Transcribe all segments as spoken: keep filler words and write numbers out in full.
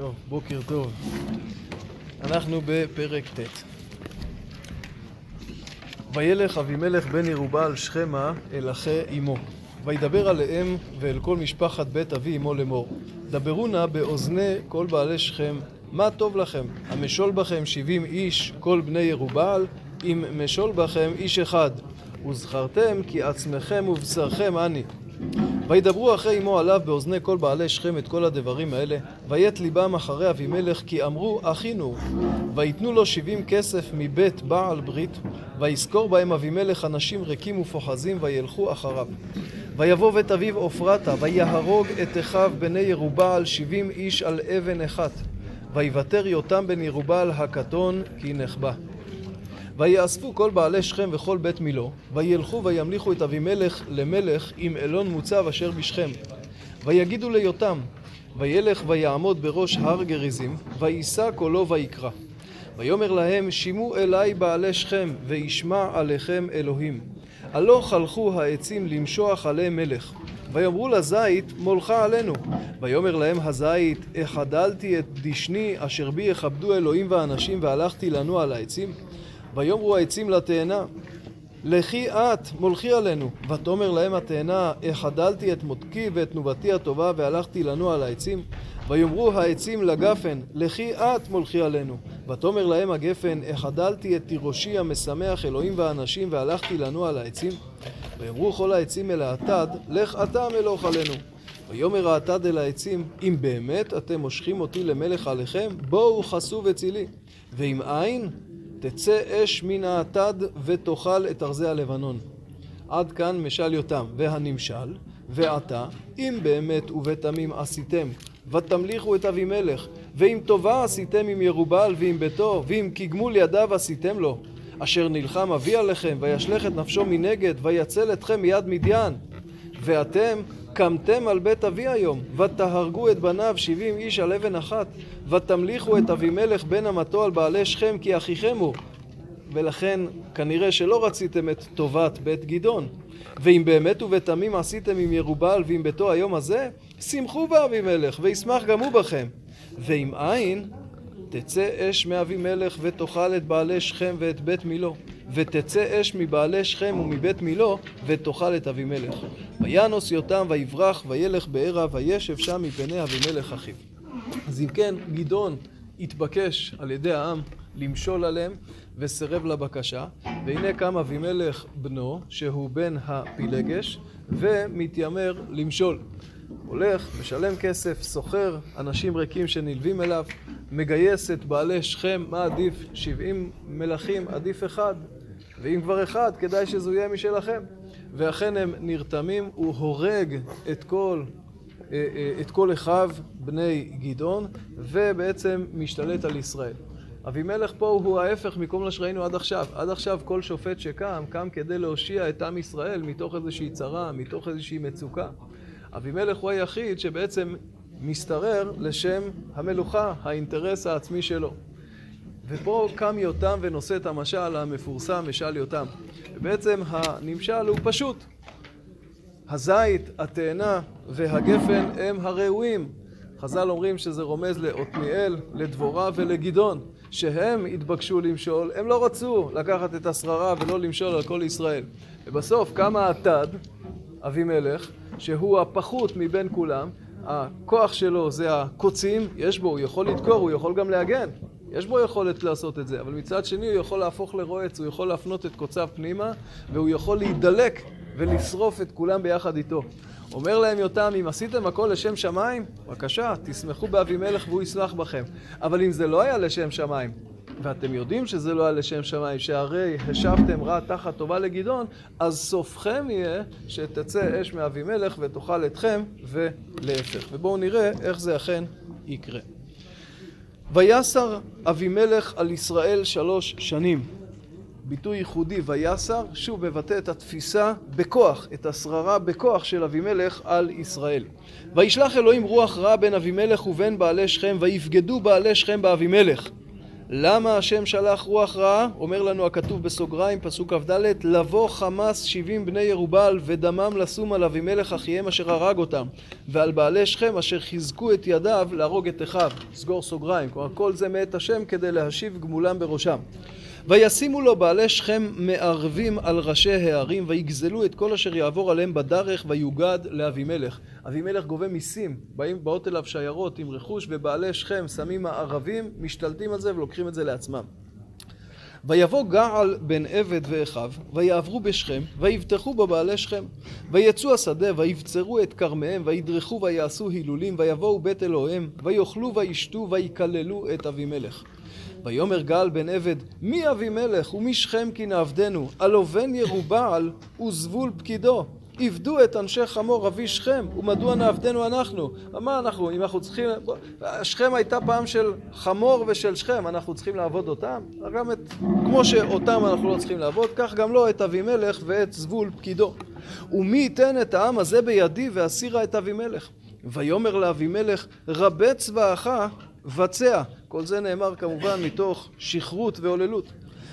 טוב, בוקר טוב. אנחנו בפרק ט'. וילך אבימלך בן ירובה על שכמה אל אחי אמו, וידבר עליהם ואל כל משפחת בית אבי אמו לאמור, דברו נא באוזני כל בעלי שכם, מה טוב לכם, המשול בכם שבעים איש כל בני ירובעל, אם משול בכם איש אחד, וזכרתם כי עצמכם ובשרכם אני. וידברו אחי אמו עליו באוזני כל בעלי שכם את כל הדברים האלה, וית ליבם אחרי אבימלך כי אמרו אחינו. ויתנו לו שבעים כסף מבית בעל ברית, ויזכור בהם אבימלך אנשים ריקים ופוחזים וילכו אחריו. ויבוא בית אביו אופרתה, ויהרוג את אחיו בני ירובעל שבעים איש על אבן אחת, ויוותר יותם בן ירובעל הקטון כי נחבא. ויאספו כל בעלי שכם וכל בית מילו, וילכו וימליכו את אבימלך למלך עם אלון מוצב אשר בשכם. ויגידו ליותם, וילך ויעמוד בראש הר גריזים, ויישא קולו ויקרא. ויאמר להם, שימו אליי בעלי שכם, וישמע עליכם אלוהים. הלא חלכו העצים למשוח עליהם מלך. ויאמרו לזית, מולכה עלינו. ויאמר להם הזית, החדלתי את דשני אשר בי יכבדו אלוהים ואנשים, והלכתי לנוע על העצים. ויאמרו העצים לתאנה, לכי את מולכי עלינו. ותאמר להם התאנה, החדלתי את מותקי ואת תנובתי הטובה והלכתי לנוע על העצים. ויאמרו העצים לגפן, לכי את מולכי עלינו. ותאמר להם הגפן, החדלתי את תירושי המשמח אלוהים ואנשים והלכתי לנוע על העצים. ויאמרו כל העצים אל העתד, לך אתה מלוך עלינו. ויאמר העתד אל העצים, אם באמת אתם מושכים אותי למלך עליכם, בואו חסו וצילי. ואם אין, תצא אש מן העתד ותאכל את ארזי הלבנון. עד כאן משל יותם והנמשל, ועתה אם באמת ובתמים עשיתם ותמליכו את אבימלך, ואם טובה עשיתם עם ירובעל ועם ביתו, ואם כגמול ידיו עשיתם לו, אשר נלחם אבי עליכם וישלך את נפשו מנגד ויצל אתכם מיד מדיין, ואתם קמתם על בית אבי היום, ותהרגו את בניו שבעים איש על אבן אחת, ותמליכו את אבימלך בן אמתו על בעלי שכם כי אחיכם הוא. ולכן כנראה שלא רציתם את טובת בית גדעון. ואם באמת ובתמים עשיתם עם ירובעל ועם ביתו היום הזה, שמחו באבימלך וישמח גם הוא בכם. ואם אין, תצא אש מאבימלך ותאכל את בעלי שכם ואת בית מילו, ותצא אש מבעלי שכם ומבית מילו ותאכל את אבימלך. וינוס יותם ויברח וילך בערב וישב שם מפני אבימלך אחיו. אז אם כן, גדעון התבקש על ידי העם למשול עליהם וסירב לבקשה, והנה קם אבימלך בנו שהוא בן הפילגש ומתיימר למשול. הולך, משלם כסף, סוחר, אנשים ריקים שנלווים אליו, מגייס את בעלי שכם, מה עדיף? שבעים מלכים, עדיף אחד, ואם כבר אחד, כדאי שזו יהיה משלכם. ואכן הם נרתמים, הוא הורג את כל, את כל אחיו, בני גדעון, ובעצם משתלט על ישראל. אבימלך פה הוא ההפך מכל מה שראינו עד עכשיו. עד עכשיו כל שופט שקם, קם כדי להושיע את עם ישראל מתוך איזושהי צרה, מתוך איזושהי מצוקה. אבימלך הוא היחיד שבעצם מסתרר לשם המלוכה, האינטרס העצמי שלו. ופה קם יותם ונושא את המשל המפורסם, משל יותם. ובעצם הנמשל הוא פשוט. הזית, התאנה והגפן הם הראויים. חז"ל אומרים שזה רומז לעתניאל, לדבורה ולגדעון, שהם התבקשו למשול, הם לא רצו לקחת את השררה ולא למשול על כל ישראל. ובסוף קם העתד, אבימלך, שהוא הפחות מבין כולם, הכוח שלו זה הקוצים, יש בו, הוא יכול לדקור, הוא יכול גם להגן, יש בו יכולת לעשות את זה, אבל מצד שני הוא יכול להפוך לרועץ, הוא יכול להפנות את קוציו פנימה, והוא יכול להידלק ולשרוף את כולם ביחד איתו. אומר להם יותם, אם עשיתם הכל לשם שמיים, בבקשה, תשמחו באבימלך והוא יסלח בכם. אבל אם זה לא היה לשם שמיים, ואתם יודעים שזה לא היה לשם שמיים, שהרי השבתם רע תחת טובה לגדעון, אז סופכם יהיה שתצא אש מאבימלך ותאכל אתכם ולהפך. ובואו נראה איך זה אכן יקרה. ויסר אבימלך על ישראל שלוש שנים. ביטוי ייחודי ויסר, שוב מבטא את התפיסה בכוח, את השררה בכוח של אבימלך על ישראל. וישלח אלוהים רוח רע בין אבימלך ובין בעלי שכם, ויפגדו בעלי שכם באבימלך. למה השם שלח רוח רעה? אומר לנו הכתוב בסוגריים, פסוק כ"ד, לבוא חמס שבעים בני ירובל ודמם לשום על אבימלך אחיהם אשר הרג אותם, ועל בעלי שכם אשר חיזקו את ידיו להרוג את אחיו. סגור סוגריים. כלומר, כל זה מאת השם כדי להשיב גמולם בראשם. וישימו לו בעלי שכם מערבים על ראשי הערים, ויגזלו את כל אשר יעבור עליהם בדרך, ויוגד לאבימלך. אבימלך גובה מיסים, באים, באות אליו שיירות עם רכוש, ובעלי שכם שמים מערבים, משתלטים על זה ולוקחים את זה לעצמם. ויבוא געל בן עבד ואחיו, ויעברו בשכם, ויבטחו בבעלי שכם, ויצאו השדה, ויבצרו את כרמיהם, וידרכו ויעשו הילולים, ויבואו בית אלוהיהם, ויאכלו וישתו, ויקללו את אבימלך. ויאמר געל בן עבד, מי אבימלך ומי שכם כי נעבדנו, הלא בן ירובעל וזבול פקידו, עבדו את אנשי חמור אבי שכם, ומדוע נעבדנו אנחנו? מה אנחנו, אם אנחנו צריכים, שכם הייתה פעם של חמור ושל שכם, אנחנו צריכים לעבוד אותם? גם את, כמו שאותם אנחנו לא צריכים לעבוד, כך גם לא את אבימלך ואת זבול פקידו. ומי ייתן את העם הזה בידי ואסירה את אבימלך? ויאמר לאבימלך, רבי צבאך בצע. כל זה נאמר כמובן מתוך שכרות ועוללות.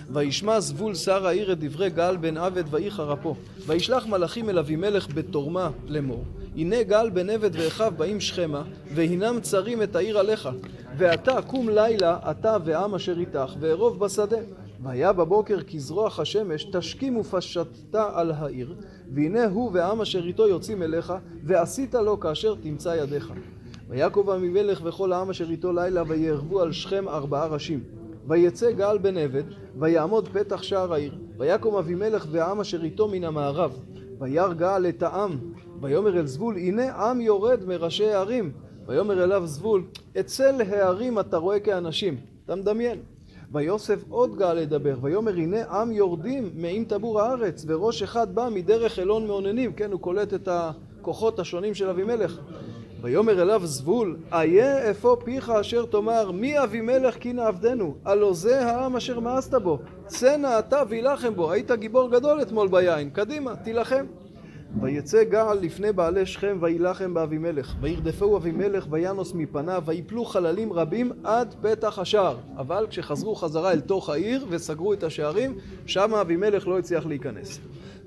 וישמע זבול שר העיר את דברי געל בן עבד ויחר אפו. וישלח מלאכים אל אבימלך בתורמה לאמור, הנה געל בן עבד ואחיו באים שכמה, והינם צרים את העיר עליך. ואתה קום לילה, אתה ועם אשר איתך, וערוב בשדה. והיה בבוקר כזרוח השמש, תשקים ופשטתה על העיר, והנה הוא ועם אשר איתו יוצאים אליך, ועשית לו כאשר תמצא ידיך. ויעקב אבימלך וכל העם אשר איתו לילה, ויערבו על שכם ארבעה ראשים. ויצא געל בן עבד, ויעמוד פתח שער העיר. ויקום אבימלך והעם אשר איתו מן המערב. וירא געל את העם, ויאמר אל זבול, הנה עם יורד מראשי הערים. ויאמר אליו זבול, אצל הערים אתה רואה כאנשים, אתה מדמיין. ויוסף עוד געל לדבר, ויאמר הנה עם יורדים מעם טבור הארץ, וראש אחד בא מדרך אלון מעוננים. כן, הוא קולט את הכוחות השונים של אבימלך. ויאמר אליו זבול, איה איפה פיך אשר תאמר, מי אבימלך כי נעבדנו, הלא זה העם אשר מאסת בו, צא נא אתה וילחם בו, היית גיבור גדול אתמול ביין, קדימה תילחם. ויצא געל לפני בעלי שכם וילחם באבימלך, וירדפהו אבימלך וינוס מפניו, ויפלו חללים רבים עד פתח השער. אבל כשחזרו חזרה אל תוך העיר וסגרו את השערים, שם אבימלך לא הצליח להיכנס.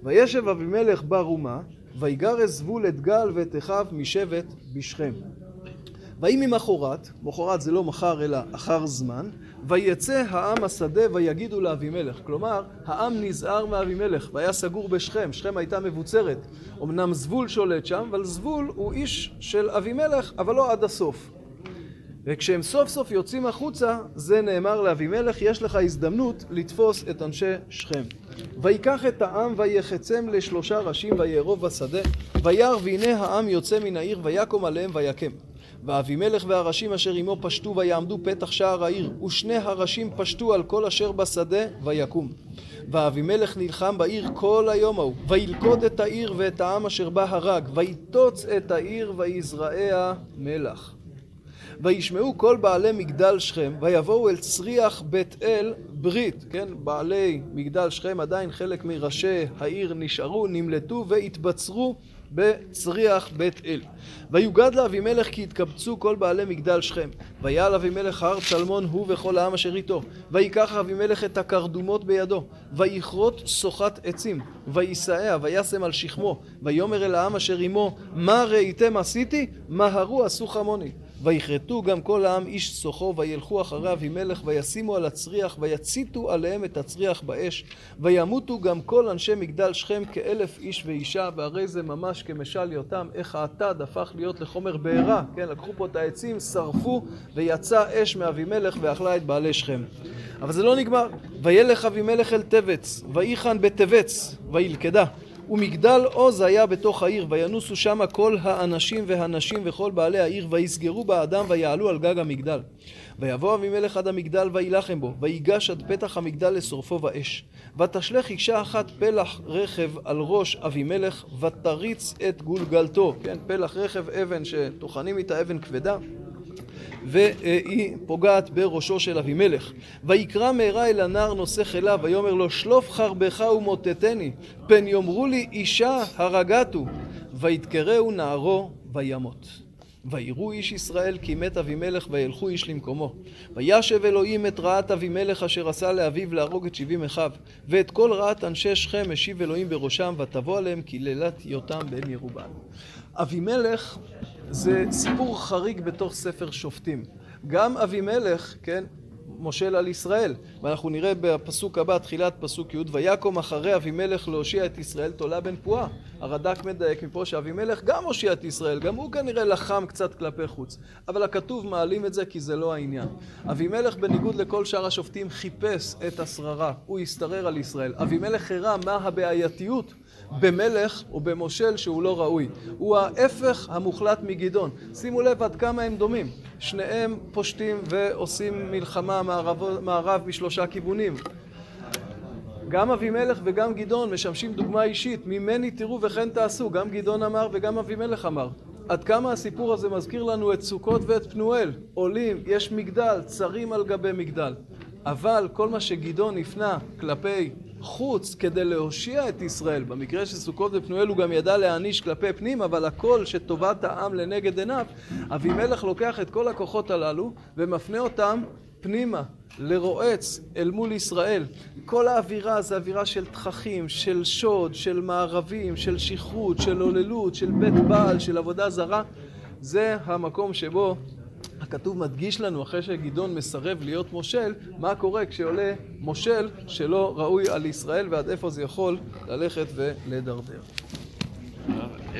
וישב אבימלך ברומה, ויגרס זבול את געל ואת אחיו משבט בשכם. ויהי ממחרת, מחרת זה לא מחר אלא אחר זמן, ויצא העם השדה ויגידו לאבימלך. כלומר, העם נזהר מאבימלך והיה סגור בשכם, שכם הייתה מבוצרת. אמנם זבול שולט שם, אבל זבול הוא איש של אבימלך, אבל לא עד הסוף. וכשהם סוף סוף יוצאים החוצה, זה נאמר לאבימלך, יש לך הזדמנות לתפוס את אנשי שכם. ויקח את העם ויחצם לשלושה ראשים ויערוב בשדה, וירא והנה העם יוצא מן העיר ויקום עליהם ויקם. ואבימלך והראשים אשר עמו פשטו ויעמדו פתח שער העיר, ושני הראשים פשטו על כל אשר בשדה ויקום. ואבימלך נלחם בעיר כל היום ההוא, וילכוד את העיר ואת העם אשר בה הרג, ויתוץ את העיר ויזרעיה מלח. וישמעו כל בעלי מגדל שכם, ויבואו אל צריח בית אל ברית. כן, בעלי מגדל שכם עדיין חלק מראשי העיר נשארו, נמלטו והתבצרו בצריח בית אל. ויוגד לאבימלך כי התקבצו כל בעלי מגדל שכם. ויעל אבימלך הר צלמון הוא וכל העם אשר איתו. ויקח אבימלך את הקרדומות בידו, ויכרות סוחת עצים, ויסעיה וישם על שכמו, ויאמר אל העם אשר עמו, מה ראיתם עשיתי? מהרו עשו חמוני. ויכרתו גם כל העם איש סוחו, וילכו אחרי אבימלך, וישימו על הצריח, ויציתו עליהם את הצריח באש, וימותו גם כל אנשי מגדל שכם כאלף איש ואישה. והרי זה ממש כמשל יותם, איך העתד הפך להיות לחומר בעירה. כן, לקחו פה את העצים, שרפו, ויצא אש מאבימלך ואכלה את בעלי שכם. אבל זה לא נגמר. וילך אבימלך אל טבץ, ויחן בטבץ, וילכדה. ומגדל עוז היה בתוך העיר, וינוסו שמה כל האנשים והנשים וכל בעלי העיר, ויסגרו באדם ויעלו על גג המגדל. ויבוא אבימלך עד המגדל וילחם בו, ויגש עד פתח המגדל לשורפו באש. ותשלך אישה אחת פלח רכב על ראש אבימלך, ותריץ את גולגלתו. כן, פלח רכב, אבן שטוחנים איתה, אבן כבדה, והיא פוגעת בראשו של אבימלך. ויקרא מהרה אל הנער נושא חילה, ויאמר לו, שלוף חרבך ומוטטני, פן יאמרו לי אישה הרגתו, ויתקרהו נערו וימות. ויראו איש ישראל כי מת אבימלך וילכו איש למקומו. וישב אלוהים את רעת אבימלך אשר עשה לאביו להרוג את שבעים אחיו, ואת כל רעת אנשי שכם השיב אלוהים בראשם, ותבוא עליהם כי לילת יותם בן ירובעם. אבימלך זה סיפור חריג בתוך ספר שופטים. גם אבימלך, כן, מושל על ישראל, ואנחנו נראה בפסוק הבא, תחילת פסוק י', ויקום אחרי אבימלך להושיע את ישראל תולה בן פועה. הרד"ק מדייק מפה שאבימלך גם הושיע את ישראל, גם הוא כנראה לחם קצת כלפי חוץ, אבל הכתוב מעלים את זה כי זה לא העניין. אבימלך בניגוד לכל שאר השופטים חיפש את השררה, הוא הסתרר על ישראל. אבימלך הראה מה הבעייתיות במלך או במושל שהוא לא ראוי. הוא ההפך המוחלט מגדעון. שימו לב עד כמה הם דומים. שניהם פושטים ועושים מלחמה מערב, מערב משלושה כיוונים. גם אבימלך וגם גדעון משמשים דוגמה אישית. ממני תראו וכן תעשו. גם גדעון אמר וגם אבימלך אמר. עד כמה הסיפור הזה מזכיר לנו את סוכות ואת פנואל. עולים, יש מגדל, צרים על גבי מגדל. אבל כל מה שגדעון הפנה כלפי חוץ כדי להושיע את ישראל, במקרה של סוכות ופנואל הוא גם ידע להעניש כלפי פנים, אבל הכל שטובת העם לנגד עיניו, אבימלך לוקח את כל הכוחות הללו ומפנה אותם פנימה, לרועץ אל מול ישראל. כל האווירה זה אווירה של תככים, של שוד, של מערבים, של שכרות, של עוללות, של בית בעל, של עבודה זרה. זה המקום שבו הכתוב מדגיש לנו אחרי שגדעון מסרב להיות מושל, מה קורה כשעולה מושל שלא ראוי על ישראל ועד איפה זה יכול ללכת ולדרדר.